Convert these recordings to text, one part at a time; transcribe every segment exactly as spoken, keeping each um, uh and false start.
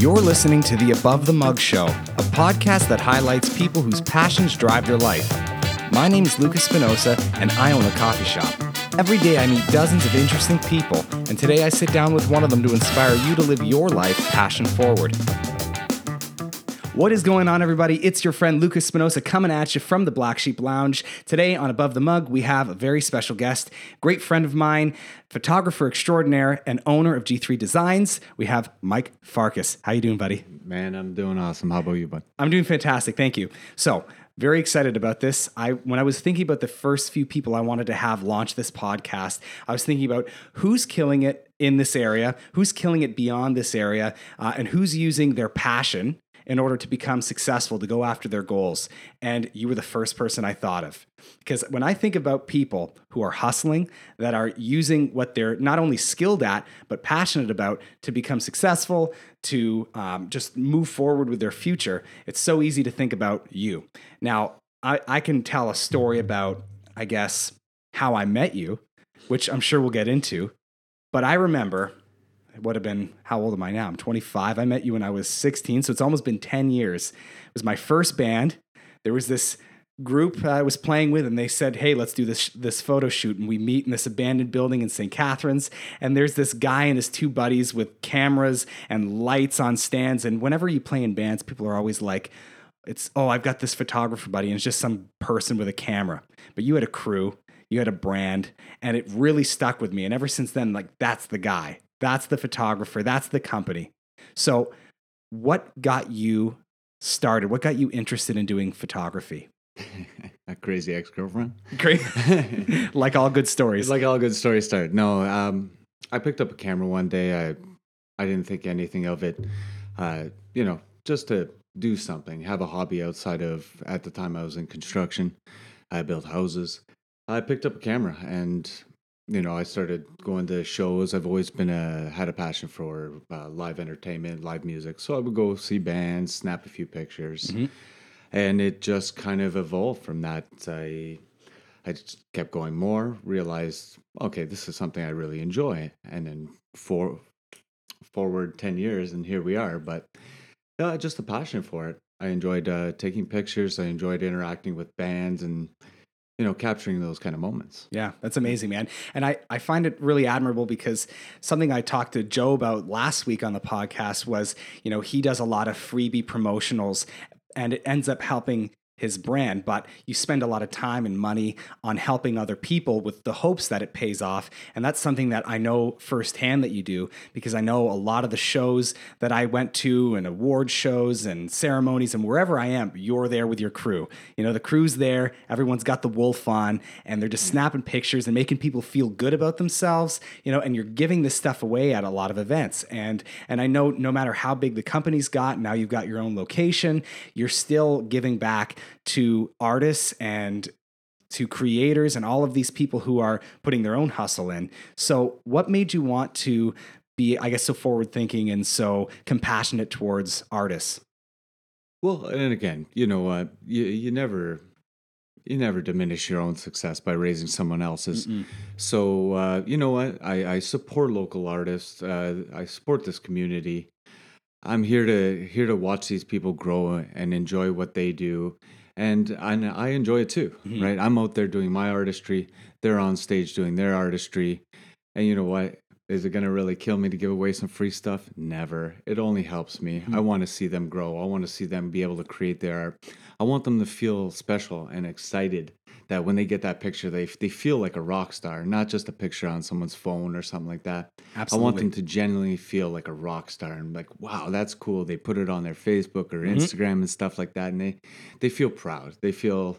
You're listening to the Above the Mug Show, a podcast that highlights people whose passions drive their life. My name is Lucas Espinosa, and I own a coffee shop. Every day I meet dozens of interesting people, and today I sit down with one of them to inspire you to live your life passion forward. What is going on, everybody? It's your friend Lucas Espinosa coming at you from the Black Sheep Lounge. Today on Above the Mug, we have a very special guest, great friend of mine, photographer extraordinaire, and owner of G three Designs. We have Mike Farkas. How you doing, buddy? Man, I'm doing awesome. How about you, bud? I'm doing fantastic. Thank you. So, very excited about this. I when I was thinking about the first few people I wanted to have launch this podcast, I was thinking about who's killing it in this area, who's killing it beyond this area, uh, and who's using their passion in order to become successful, to go after their goals. And you were the first person I thought of. Because when I think about people who are hustling, that are using what they're not only skilled at, but passionate about to become successful, to um, just move forward with their future, it's so easy to think about you. Now, I, I can tell a story about, I guess, how I met you, which I'm sure we'll get into. But I remember... It would have been, how old am I now? I'm twenty-five. I met you when I was sixteen, so it's almost been ten years. It was my first band. There was this group I was playing with, and they said, hey, let's do this this photo shoot. And we meet in this abandoned building in Saint Catharines, and there's this guy and his two buddies with cameras and lights on stands. And whenever you play in bands, people are always like, it's, oh, I've got this photographer buddy, and it's just some person with a camera. But you had a crew, you had a brand, and it really stuck with me. And ever since then, like, that's the guy. That's the photographer. That's the company. So what got you started? What got you interested in doing photography? A crazy ex-girlfriend. Great. Like all good stories. Like all good stories start. No, um, I picked up a camera one day. I I didn't think anything of it, uh, you know, just to do something, have a hobby outside of, at the time I was in construction. I built houses. I picked up a camera and... You know, I started going to shows. I've always been a had a passion for uh, live entertainment, live music. So I would go see bands, snap a few pictures, mm-hmm. and it just kind of evolved from that. I I just kept going more. Realized, okay, this is something I really enjoy. And then for forward ten years, and here we are. But uh, just a passion for it. I enjoyed uh, taking pictures. I enjoyed interacting with bands and. You know, capturing those kind of moments. Yeah, that's amazing, man. And I, I find it really admirable because something I talked to Joe about last week on the podcast was, you know, he does a lot of freebie promotionals and it ends up helping his brand, but you spend a lot of time and money on helping other people with the hopes that it pays off. And that's something that I know firsthand that you do, because I know a lot of the shows that I went to and award shows and ceremonies and wherever I am, you're there with your crew. You know, the crew's there, everyone's got the wolf on, and they're just snapping pictures and making people feel good about themselves, you know, and you're giving this stuff away at a lot of events. And and I know no matter how big the company's got, now you've got your own location, you're still giving back to artists and to creators and all of these people who are putting their own hustle in. So what made you want to be, I guess, so forward thinking and so compassionate towards artists? Well, and again, you know, uh, you, you never, you never diminish your own success by raising someone else's. Mm-mm. So, uh, you know, I, I, I support local artists. Uh, I support this community. I'm here to here to watch these people grow and enjoy what they do. And I, I enjoy it too, mm-hmm. right? I'm out there doing my artistry. They're on stage doing their artistry. And you know what? Is it going to really kill me to give away some free stuff? Never. It only helps me. Mm-hmm. I want to see them grow. I want to see them be able to create their art. I want them to feel special and excited that when they get that picture, they they feel like a rock star, not just a picture on someone's phone or something like that. Absolutely. I want them to genuinely feel like a rock star and like, wow, that's cool. They put it on their Facebook or mm-hmm. Instagram and stuff like that, and they, they feel proud. They feel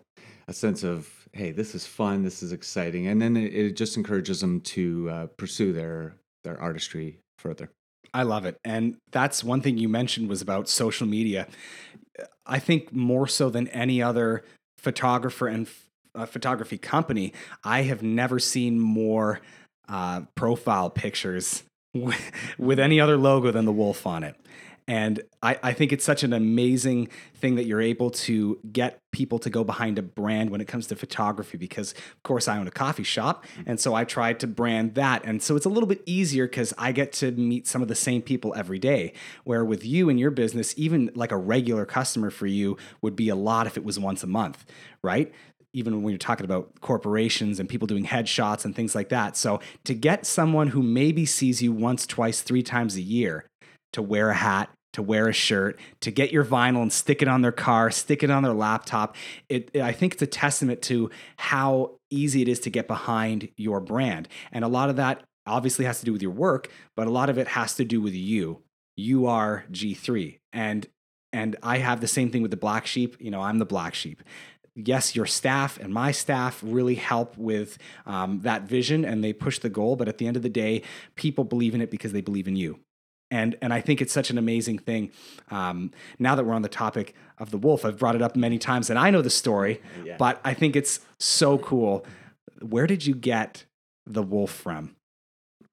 a sense of, hey, this is fun, this is exciting. And then it, it just encourages them to uh, pursue their their artistry further. I love it. And that's one thing you mentioned was about social media. I think more so than any other photographer and uh, photography company, I have never seen more uh, profile pictures with, with any other logo than the wolf on it. And I, I think it's such an amazing thing that you're able to get people to go behind a brand when it comes to photography, because of course I own a coffee shop. And so I tried to brand that. And so it's a little bit easier because I get to meet some of the same people every day, where with you and your business, even like a regular customer for you would be a lot if it was once a month, right? Even when you're talking about corporations and people doing headshots and things like that. So to get someone who maybe sees you once, twice, three times a year to wear a hat, to wear a shirt, to get your vinyl and stick it on their car, stick it on their laptop. It, it I think it's a testament to how easy it is to get behind your brand. And a lot of that obviously has to do with your work, but a lot of it has to do with you. You are G three. And, and I have the same thing with the Black Sheep. You know, I'm the Black Sheep. Yes, your staff and my staff really help with um, that vision, and they push the goal. But at the end of the day, people believe in it because they believe in you. And and I think it's such an amazing thing. Um, now that we're on the topic of the wolf, I've brought it up many times and I know the story, yeah. But I think it's so cool. Where did you get the wolf from?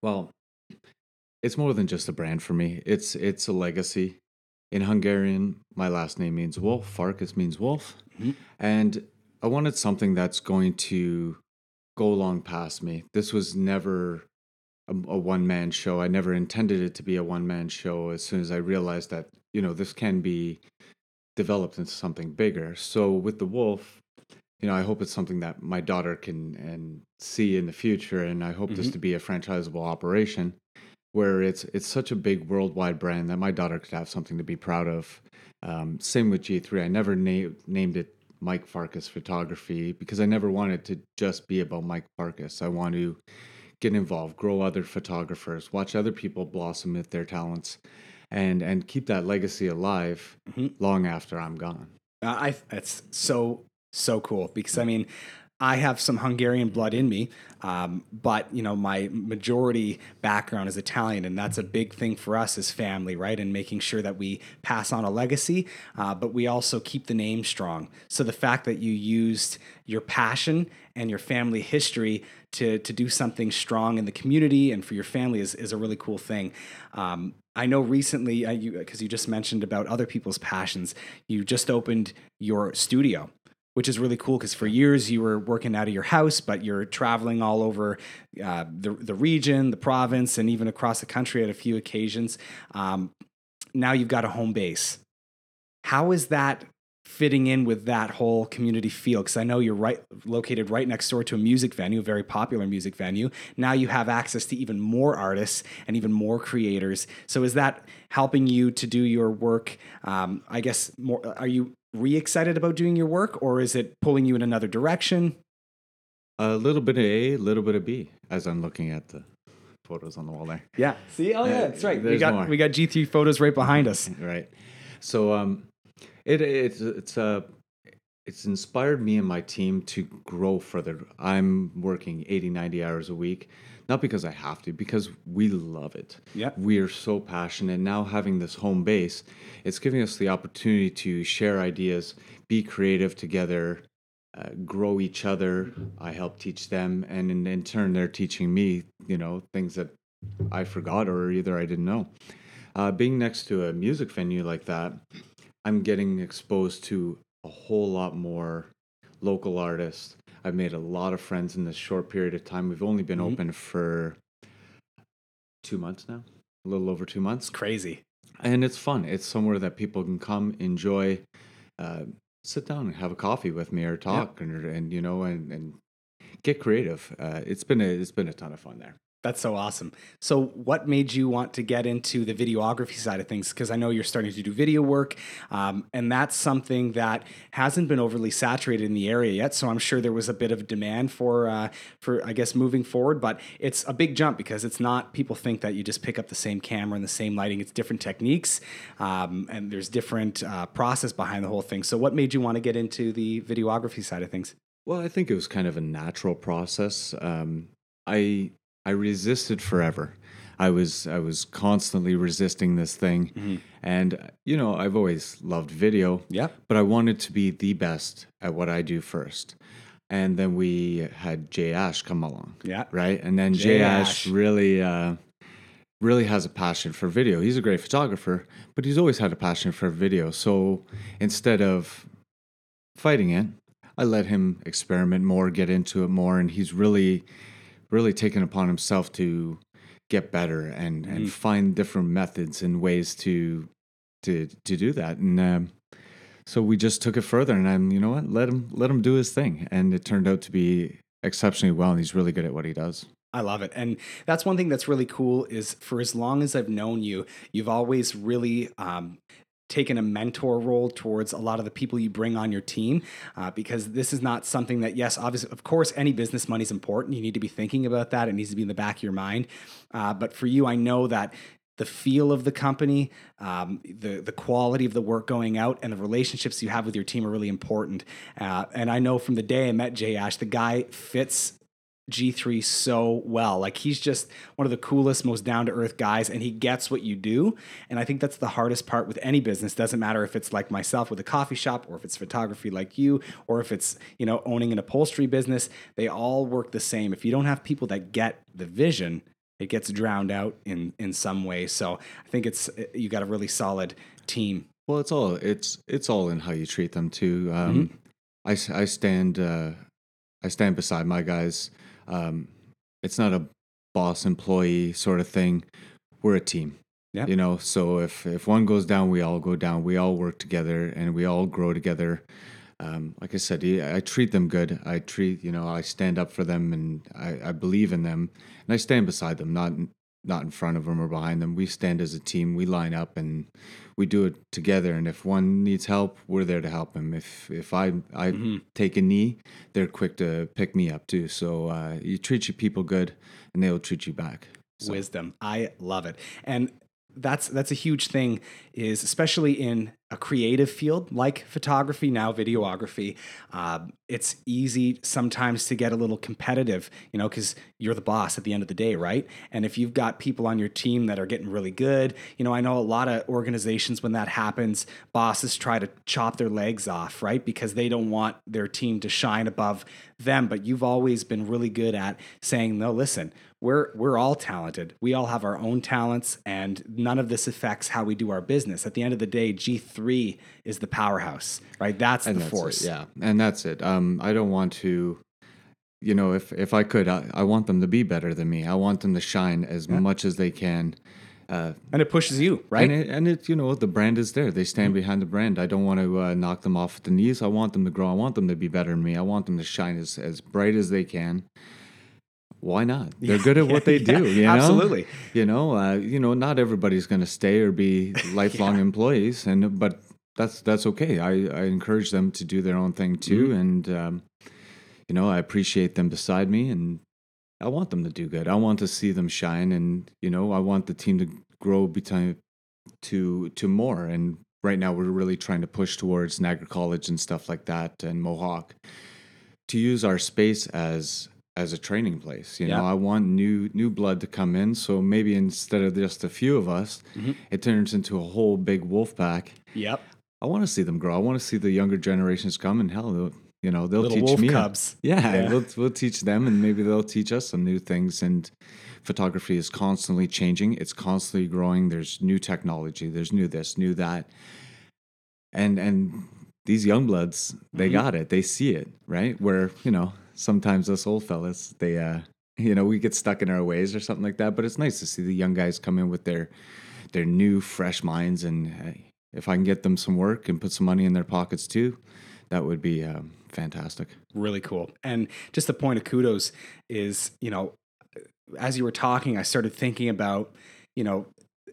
Well, it's more than just a brand for me. It's it's a legacy. In Hungarian, my last name means wolf. Farkas means wolf. Mm-hmm. And I wanted something that's going to go long past me. This was never a, a one-man show. I never intended it to be a one-man show as soon as I realized that, you know, this can be developed into something bigger. So with the wolf, you know, I hope it's something that my daughter can and see in the future. And I hope mm-hmm. this to be a franchisable operation where it's it's such a big worldwide brand that my daughter could have something to be proud of. Um, same with G three. I never na- named it Mike Farkas Photography because I never wanted to just be about Mike Farkas. I want to get involved, grow other photographers, watch other people blossom at their talents, and and keep that legacy alive mm-hmm. long after I'm gone. Uh, I that's so so cool because I mean, I have some Hungarian blood in me, um, but you know my majority background is Italian, and that's a big thing for us as family, right? And making sure that we pass on a legacy, uh, but we also keep the name strong. So the fact that you used your passion and your family history to to do something strong in the community and for your family is is a really cool thing. Um, I know recently, because uh, you, you just mentioned about other people's passions, you just opened your studio, which is really cool because for years you were working out of your house, but you're traveling all over uh, the, the region, the province, and even across the country at a few occasions. Um, now you've got a home base. How is that fitting in with that whole community feel? Because I know you're right located right next door to a music venue, a very popular music venue. Now you have access to even more artists and even more creators. So is that helping you to do your work? Um, I guess more, are you re-excited about doing your work, or is it pulling you in another direction? A little bit of A, a little bit of B, as I'm looking at the photos on the wall there. Yeah. See? Oh, yeah, uh, that's right. We got more. We got G three photos right behind us. Right. So um, it it's it's uh, it's inspired me and my team to grow further. I'm working eighty, ninety hours a week, not because I have to, because we love it. Yeah. We are so passionate. Now having this home base, it's giving us the opportunity to share ideas, be creative together, uh, grow each other. I help teach them, and in, in turn, they're teaching me, you know, things that I forgot or either I didn't know. Uh, being next to a music venue like that, I'm getting exposed to a whole lot more local artists. I've made a lot of friends in this short period of time. We've only been mm-hmm. open for two months now, a little over two months. It's crazy. And it's fun. It's somewhere that people can come, enjoy, uh, sit down and have a coffee with me or talk yeah. and, and, you know, and, and get creative. Uh, it's been a, it's been a ton of fun there. That's so awesome. So what made you want to get into the videography side of things? Because I know you're starting to do video work, um, and that's something that hasn't been overly saturated in the area yet. So I'm sure there was a bit of demand for, uh, for I guess, moving forward. But it's a big jump because it's not, people think that you just pick up the same camera and the same lighting. It's different techniques, um, and there's different uh, process behind the whole thing. So what made you want to get into the videography side of things? Well, I think it was kind of a natural process. Um, I... I resisted forever. I was I was constantly resisting this thing. Mm-hmm. And, you know, I've always loved video. Yeah. But I wanted to be the best at what I do first. And then we had Jay Ash come along. Yeah. Right? And then Jay, Jay Ash. Ash really uh, really has a passion for video. He's a great photographer, but he's always had a passion for video. So instead of fighting it, I let him experiment more, get into it more, and he's really, really taken upon himself to get better and, mm-hmm. and find different methods and ways to to to do that. And um, so we just took it further, and I'm, you know what, let him let him do his thing, and it turned out to be exceptionally well, and he's really good at what he does. I love it. And that's one thing that's really cool is for as long as I've known you, you've always really um, taken a mentor role towards a lot of the people you bring on your team, uh, because this is not something that, yes, obviously, of course, any business money is important. You need to be thinking about that. It needs to be in the back of your mind. Uh, but for you, I know that the feel of the company, um, the the quality of the work going out, and the relationships you have with your team are really important. Uh, and I know from the day I met Jay Ash, the guy fits G three so well. Like, he's just one of the coolest, most down-to-earth guys, and he gets what you do. And I think that's the hardest part with any business. Doesn't matter if it's like myself with a coffee shop, or if it's photography like you, or if it's, you know, owning an upholstery business. They all work the same. If you don't have people that get the vision, it gets drowned out in in some way. So I think it's you got a really solid team. Well, it's all it's it's all in how you treat them too. Um, mm-hmm. I I stand uh, I stand beside my guys. Um, it's not a boss employee sort of thing. We're a team, yeah. You know, so if, if one goes down, we all go down, we all work together, and we all grow together. Um, like I said, I treat them good. I treat, you know, I stand up for them, and I, I believe in them, and I stand beside them, not, not in front of them or behind them. We stand as a team, we line up, and we do it together. And if one needs help, we're there to help him. If if I I mm-hmm. take a knee, they're quick to pick me up too. So uh, you treat your people good, and they will treat you back. So. Wisdom, I love it, and that's that's a huge thing. Is especially in a creative field like photography, now videography. Uh, it's easy sometimes to get a little competitive, you know, because you're the boss at the end of the day, right? And if you've got people on your team that are getting really good, you know, I know a lot of organizations when that happens, bosses try to chop their legs off, right? Because they don't want their team to shine above them. But you've always been really good at saying, no, listen, we're we're all talented. We all have our own talents, and none of this affects how we do our business. At the end of the day, G three Three is the powerhouse, right? That's and the that's force. It, yeah. And that's it. Um, I don't want to, you know, if, if I could, I, I want them to be better than me. I want them to shine as yeah. much as they can. Uh, and it pushes you, right? And it, and it, you know, the brand is there. They stand mm-hmm. behind the brand. I don't want to uh, knock them off the knees. I want them to grow. I want them to be better than me. I want them to shine as, as bright as they can. Why not? They're good at what they yeah, do, you know? Absolutely. You know, uh, you know, not everybody's going to stay or be lifelong yeah. employees, and but that's that's okay. I, I encourage them to do their own thing too, mm-hmm. and um, you know, I appreciate them beside me, and I want them to do good. I want to see them shine, and you know, I want the team to grow between to to more. And right now, we're really trying to push towards Niagara College and stuff like that, and Mohawk, to use our space as. as a training place, you yeah. know, I want new new blood to come in. So maybe instead of just a few of us, mm-hmm. it turns into a whole big wolf pack. Yep. I want to see them grow. I want to see the younger generations come, and hell, you know, they'll Little teach wolf me. Cubs. Yeah, yeah. We'll, we'll teach them, and maybe they'll teach us some new things. And photography is constantly changing. It's constantly growing. There's new technology. There's new this, new that. And, and these young bloods, they mm-hmm. got it. They see it, right? Where, you know, sometimes us old fellas, they, uh, you know, we get stuck in our ways or something like that. But it's nice to see the young guys come in with their their new, fresh minds. And hey, if I can get them some work and put some money in their pockets too, that would be um, fantastic. Really cool. And just a point of kudos is, you know, as you were talking, I started thinking about, you know,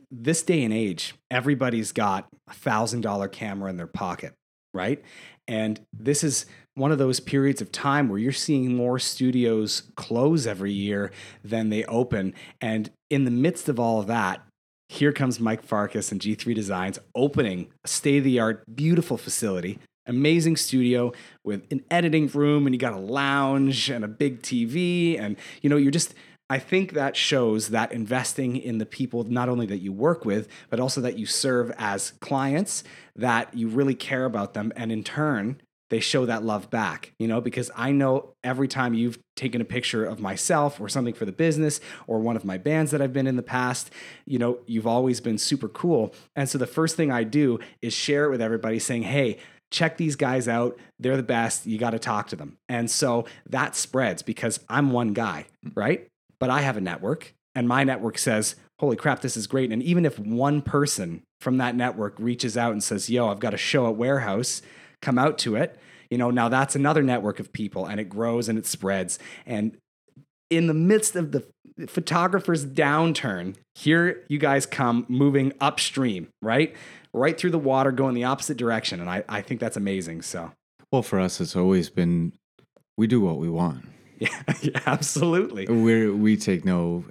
this day and age, everybody's got a one thousand dollars camera in their pocket, right? And this is one of those periods of time where you're seeing more studios close every year than they open. And in the midst of all of that, here comes Mike Farkas and G three Designs opening a state-of-the-art, beautiful facility, amazing studio with an editing room, and you got a lounge and a big T V. And, you know, you're just... I think that shows that investing in the people, not only that you work with, but also that you serve as clients, that you really care about them. And in turn, they show that love back, you know, because I know every time you've taken a picture of myself or something for the business or one of my bands that I've been in the past, you know, you've always been super cool. And so the first thing I do is share it with everybody saying, hey, check these guys out. They're the best. You got to talk to them. And so that spreads because I'm one guy, right? But I have a network and my network says, holy crap, this is great. And even if one person from that network reaches out and says, yo, I've got a show at Warehouse, come out to it. You know, now that's another network of people and it grows and it spreads. And in the midst of the photographer's downturn, here you guys come moving upstream, right? Right through the water, going the opposite direction. And I, I think that's amazing. So, well, for us, it's always been, we do what we want. Yeah, yeah, absolutely. We we take no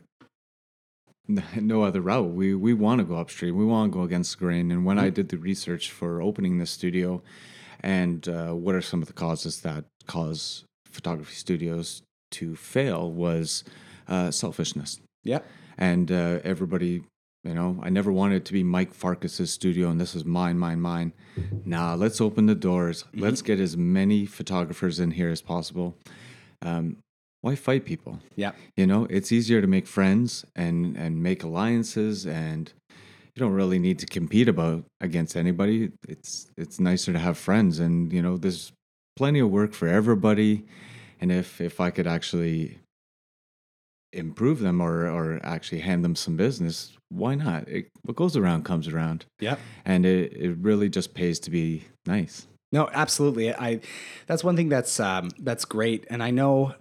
no other route. We we want to go upstream. We want to go against the grain. And when mm-hmm. I did the research for opening the studio, and uh, what are some of the causes that cause photography studios to fail was uh, selfishness. Yeah, and uh, everybody. You know, I never wanted it to be Mike Farkas' studio and this is mine, mine, mine. Nah, let's open the doors. Mm-hmm. Let's get as many photographers in here as possible. Um, why fight people? Yeah. You know, it's easier to make friends and, and make alliances, and you don't really need to compete about against anybody. It's it's nicer to have friends, and, you know, there's plenty of work for everybody. And if, if I could actually improve them or or actually hand them some business, why not? It, what goes around comes around. Yeah. And it, it really just pays to be nice. No, absolutely. I that's one thing that's um that's great. And I know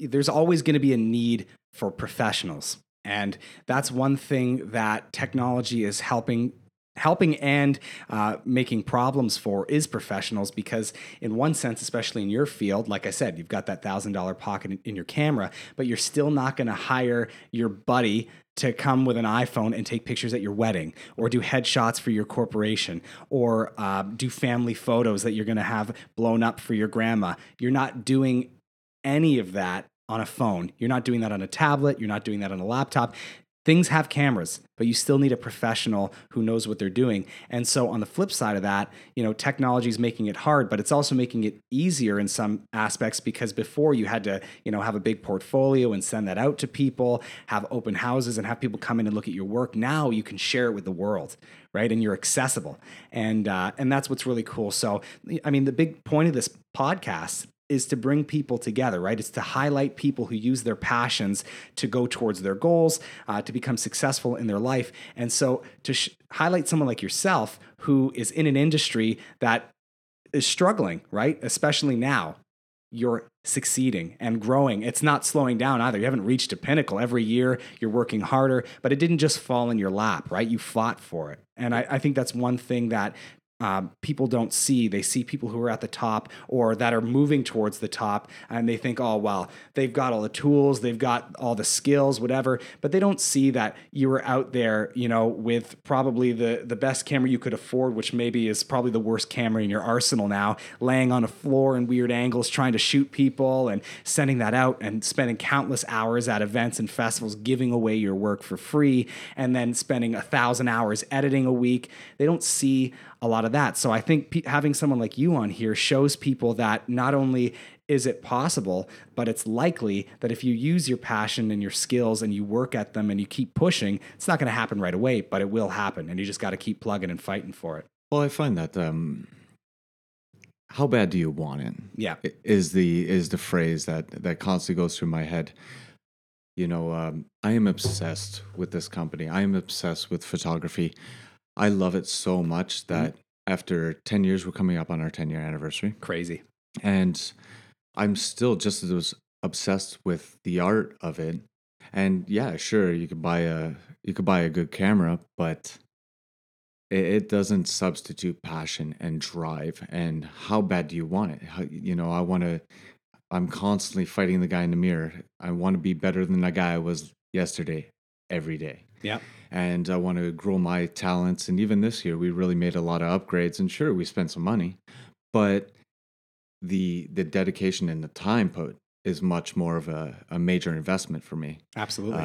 there's always going to be a need for professionals. And that's one thing that technology is helping helping and uh, making problems for is professionals, because in one sense, especially in your field, like I said, you've got that one thousand dollars pocket in, in your camera, but you're still not going to hire your buddy to come with an iPhone and take pictures at your wedding or do headshots for your corporation or uh, do family photos that you're going to have blown up for your grandma. You're not doing any of that on a phone. You're not doing that on a tablet. You're not doing that on a laptop. Things have cameras, but you still need a professional who knows what they're doing. And so on the flip side of that, you know, technology is making it hard, but it's also making it easier in some aspects, because before you had to, you know, have a big portfolio and send that out to people, have open houses and have people come in and look at your work. Now you can share it with the world, right? And you're accessible. And uh, and that's what's really cool. So, I mean, the big point of this podcast is to bring people together, right? It's to highlight people who use their passions to go towards their goals, uh, to become successful in their life. And so to sh- highlight someone like yourself who is in an industry that is struggling, right? Especially now, you're succeeding and growing. It's not slowing down either. You haven't reached a pinnacle. Every year you're working harder, but it didn't just fall in your lap, right? You fought for it. And I, I think that's one thing that Um, people don't see. They see people who are at the top or that are moving towards the top, and they think, oh, well, they've got all the tools, they've got all the skills, whatever, but they don't see that you were out there, you know, with probably the, the best camera you could afford, which maybe is probably the worst camera in your arsenal now, laying on a floor in weird angles, trying to shoot people and sending that out and spending countless hours at events and festivals, giving away your work for free, and then spending a thousand hours editing a week. They don't see a lot of that. So I think pe- having someone like you on here shows people that not only is it possible, but it's likely that if you use your passion and your skills and you work at them and you keep pushing, it's not going to happen right away, but it will happen. And you just got to keep plugging and fighting for it. Well, I find that, um, how bad do you want it? Yeah. Is the, is the phrase that, that constantly goes through my head. You know, um, I am obsessed with this company. I am obsessed with photography. I love it so much that mm-hmm. after ten years, we're coming up on our ten-year anniversary. Crazy. And I'm still just as obsessed with the art of it. And yeah, sure, you could buy a you could buy a good camera, but it, it doesn't substitute passion and drive. And how bad do you want it? How, you know, I want to. I'm constantly fighting the guy in the mirror. I want to be better than the guy I was yesterday, every day. Yeah. And I want to grow my talents. And even this year, we really made a lot of upgrades. And sure, we spent some money, but the the dedication and the time put is much more of a, a major investment for me. Absolutely.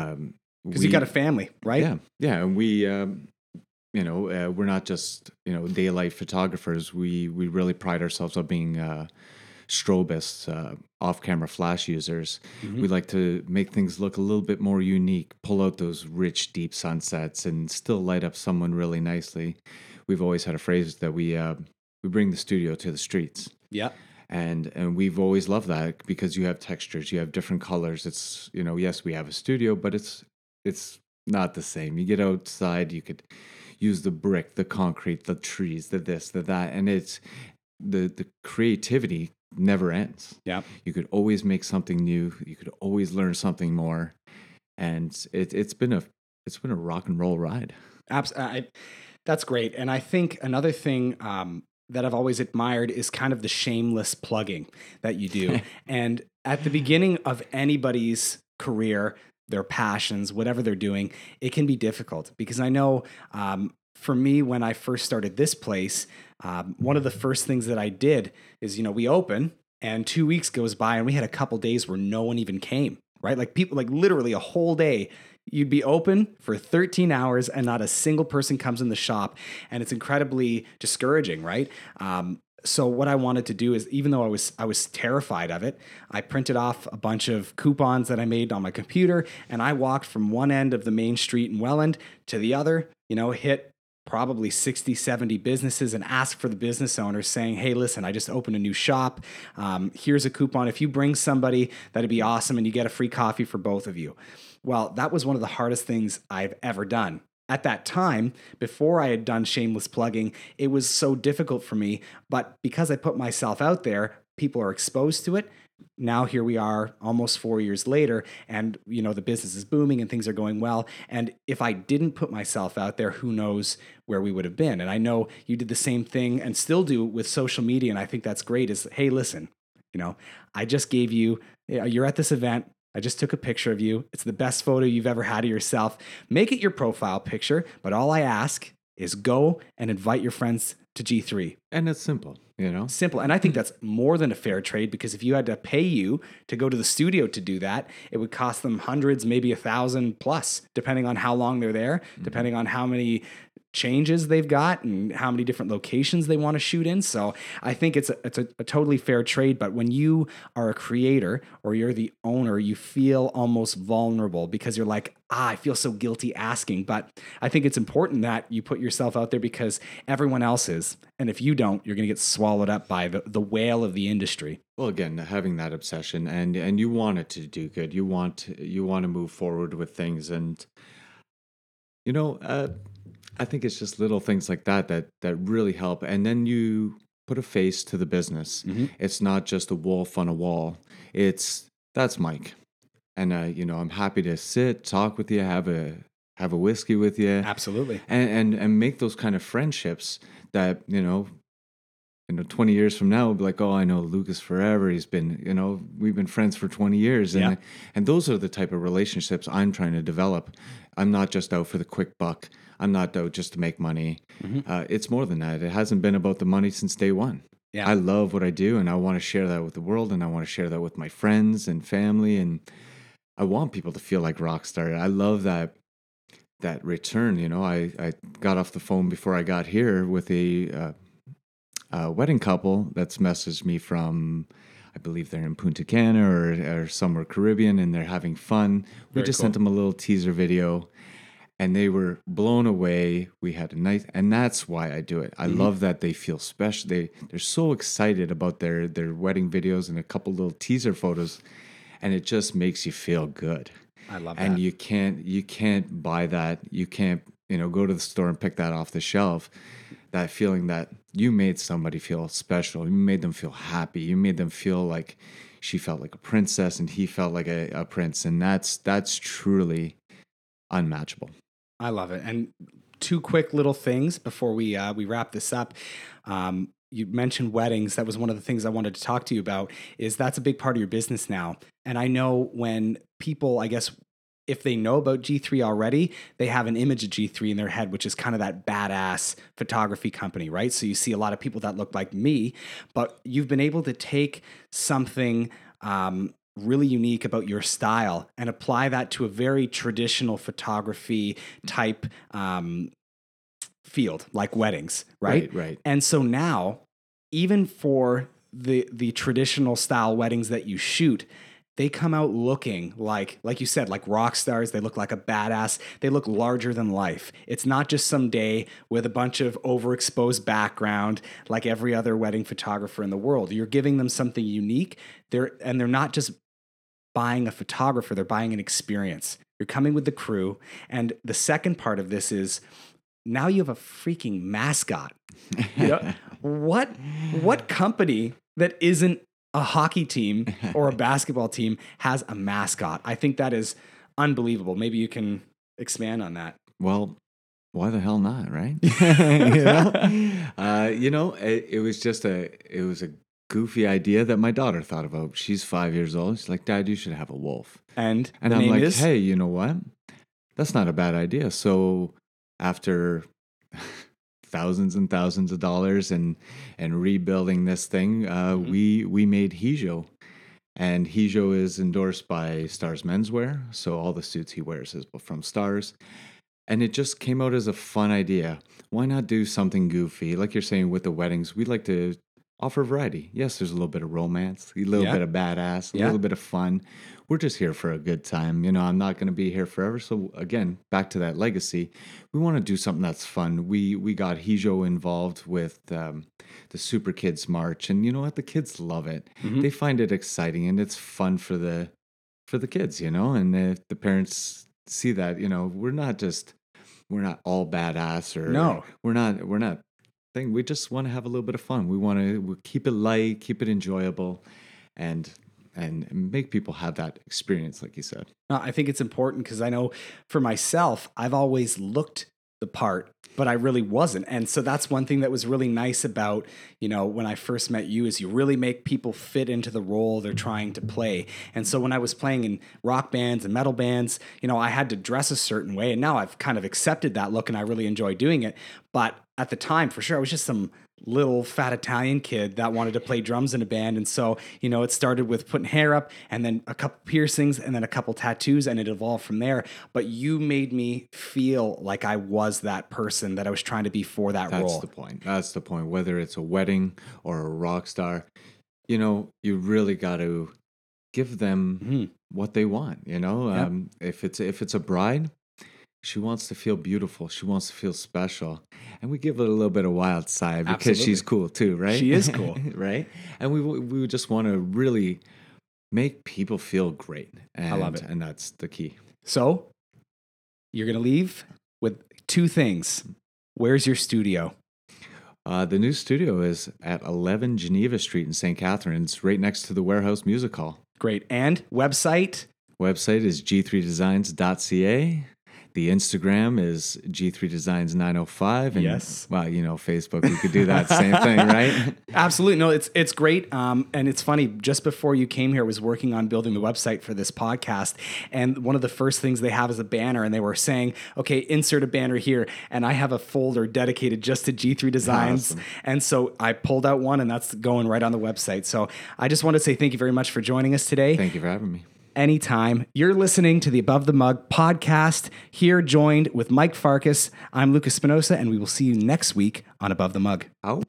Because um, you got a family, right? Yeah. Yeah. And we, um, you know, uh, we're not just, you know, daylight photographers. We we really pride ourselves on being uh, strobists, uh, off-camera flash users. Mm-hmm. We like to make things look a little bit more unique, pull out those rich, deep sunsets, and still light up someone really nicely. We've always had a phrase that we uh, we bring the studio to the streets. Yeah. And and we've always loved that because you have textures, you have different colors. It's, you know, yes, we have a studio, but it's it's not the same. You get outside, you could use the brick, the concrete, the trees, the this, the that, and it's the the creativity never ends. Yeah, you could always make something new. You could always learn something more, and it it's been a it's been a rock and roll ride. Abs- I, that's great, and I think another thing. Um, that I've always admired is kind of the shameless plugging that you do. And at the beginning of anybody's career, their passions, whatever they're doing, it can be difficult because I know um, for me, when I first started this place, um, one of the first things that I did is, you know, we open and two weeks goes by and we had a couple days where no one even came, right? Like people, like literally a whole day. You'd be open for thirteen hours and not a single person comes in the shop. And it's incredibly discouraging, right? Um, so what I wanted to do is, even though I was I was terrified of it, I printed off a bunch of coupons that I made on my computer. And I walked from one end of the main street in Welland to the other, you know, hit probably sixty, seventy businesses and ask for the business owners saying, hey, listen, I just opened a new shop. Um, here's a coupon. If you bring somebody, that'd be awesome. And you get a free coffee for both of you. Well, that was one of the hardest things I've ever done. At that time, before I had done shameless plugging, it was so difficult for me. But because I put myself out there, people are exposed to it. Now here we are almost four years later and, you know, the business is booming and things are going well. And if I didn't put myself out there, who knows where we would have been. And I know you did the same thing and still do with social media. And I think that's great is, hey, listen, you know, I just gave you, you're at this event. I just took a picture of you. It's the best photo you've ever had of yourself. Make it your profile picture. But all I ask is go and invite your friends to G three. And it's simple, you know? Simple. And I think that's more than a fair trade because if you had to pay you to go to the studio to do that, it would cost them hundreds, maybe a thousand plus, depending on how long they're there, mm-hmm. depending on how many changes they've got and how many different locations they want to shoot in. So I think it's a, it's a, a totally fair trade. But when you are a creator or you're the owner, you feel almost vulnerable because you're like, ah, I feel so guilty asking. But I think it's important that you put yourself out there because everyone else is. And if you don't, you're going to get swallowed up by the, the whale of the industry. Well, again, having that obsession and, and you want it to do good. You want, you want to move forward with things. And, you know, uh, I think it's just little things like that, that that really help. And then you put a face to the business. Mm-hmm. It's not just a wolf on a wall. It's that's Mike. And, uh, you know, I'm happy to sit, talk with you, have a have a whiskey with you. Absolutely. And, and, and make those kind of friendships that, you know, you know, twenty years from now, we'll be like, oh, I know Lucas forever. He's been, you know, we've been friends for twenty years. And, yeah. and those are the type of relationships I'm trying to develop. I'm not just out for the quick buck. I'm not out just to make money. Mm-hmm. Uh, it's more than that. It hasn't been about the money since day one. Yeah. I love what I do and I want to share that with the world and I want to share that with my friends and family. And I want people to feel like rock stars. I love that. That return, you know, I, I got off the phone before I got here with a uh, a wedding couple that's messaged me from, I believe they're in Punta Cana or, or somewhere Caribbean and they're having fun. We Very just cool. sent them a little teaser video and they were blown away. We had a nice, and that's why I do it. I mm-hmm. love that they feel special. They, they're so excited about their, their wedding videos and a couple little teaser photos and it just makes you feel good. I love that. And you can't you can't buy that. You can't, you know, go to the store and pick that off the shelf. That feeling that you made somebody feel special. You made them feel happy. You made them feel like she felt like a princess and he felt like a, a prince. And that's that's truly unmatchable. I love it. And two quick little things before we uh, we wrap this up. Um, you mentioned weddings. That was one of the things I wanted to talk to you about is that's a big part of your business now. And I know when people, I guess, if they know about G three already, they have an image of G three in their head, which is kind of that badass photography company, right? So you see a lot of people that look like me, but you've been able to take something um, really unique about your style and apply that to a very traditional photography type um field, like weddings, right? Right, right. And so now, even for the the traditional style weddings that you shoot, they come out looking like, like you said, like rock stars. They look like a badass. They look larger than life. It's not just some day with a bunch of overexposed background like every other wedding photographer in the world. You're giving them something unique. They're, and they're not just buying a photographer. They're buying an experience. You're coming with the crew. And the second part of this is now you have a freaking mascot. You know, what, what company that isn't a hockey team or a basketball team has a mascot? I think that is unbelievable. Maybe you can expand on that. Well, why the hell not, right? You know, uh, you know it, it was just a, it was a goofy idea that my daughter thought about. She's five years old. She's like, Dad, you should have a wolf. And and I'm like, is? Hey, you know what? That's not a bad idea. So after thousands and thousands of dollars and and rebuilding this thing, uh, mm-hmm. we we made Hijo, and Hijo is endorsed by Stars Menswear, so all the suits he wears is from Stars, and it just came out as a fun idea. Why not do something goofy, like you're saying with the weddings? We'd like to offer variety. Yes, there's a little bit of romance, a little yeah. bit of badass, a yeah. little bit of fun. We're just here for a good time. You know, I'm not going to be here forever. So again, back to that legacy. We want to do something that's fun. We we got Hijo involved with um, the Super Kids March, and you know what? The kids love it. Mm-hmm. They find it exciting, and it's fun for the for the kids. You know, and if the parents see that, you know, we're not just we're not all badass or no, we're not we're not. thing. We just want to have a little bit of fun. We want to we'll keep it light, keep it enjoyable, and and make people have that experience, like you said. No, I think it's important because I know for myself, I've always looked the part, but I really wasn't. And so that's one thing that was really nice about, you know, when I first met you is you really make people fit into the role they're trying to play. And so when I was playing in rock bands and metal bands, you know, I had to dress a certain way. And now I've kind of accepted that look and I really enjoy doing it. But at the time, for sure, I was just some little fat Italian kid that wanted to play drums in a band. And so, you know, it started with putting hair up and then a couple piercings and then a couple tattoos, and it evolved from there. But you made me feel like I was that person that I was trying to be for that That's role. That's the point. That's the point. Whether it's a wedding or a rock star, you know, you really got to give them mm-hmm. what they want. You know, yep. um, if it's if it's a bride, she wants to feel beautiful. She wants to feel special. And we give it a little bit of wild side because Absolutely. She's cool too, right? She is cool. Right? And we we just want to really make people feel great. And, I love it. And that's the key. So you're going to leave with two things. Where's your studio? Uh, the new studio is at eleven Geneva Street in Saint Catharines, right next to the Warehouse Music Hall. Great. And website? Website is G three designs dot c a. The Instagram is G three Designs nine oh five. And, yes. Well, you know, Facebook, we could do that same thing, right? Absolutely. No, it's it's great. Um, and it's funny, just before you came here, I was working on building the website for this podcast. And one of the first things they have is a banner. And they were saying, okay, insert a banner here. And I have a folder dedicated just to G three Designs. Awesome. And so I pulled out one, and that's going right on the website. So I just want to say thank you very much for joining us today. Thank you for having me. Anytime. You're listening to the Above the Mug podcast, here joined with Mike Farkas. I'm Lucas Espinosa, and we will see you next week on Above the Mug. Out.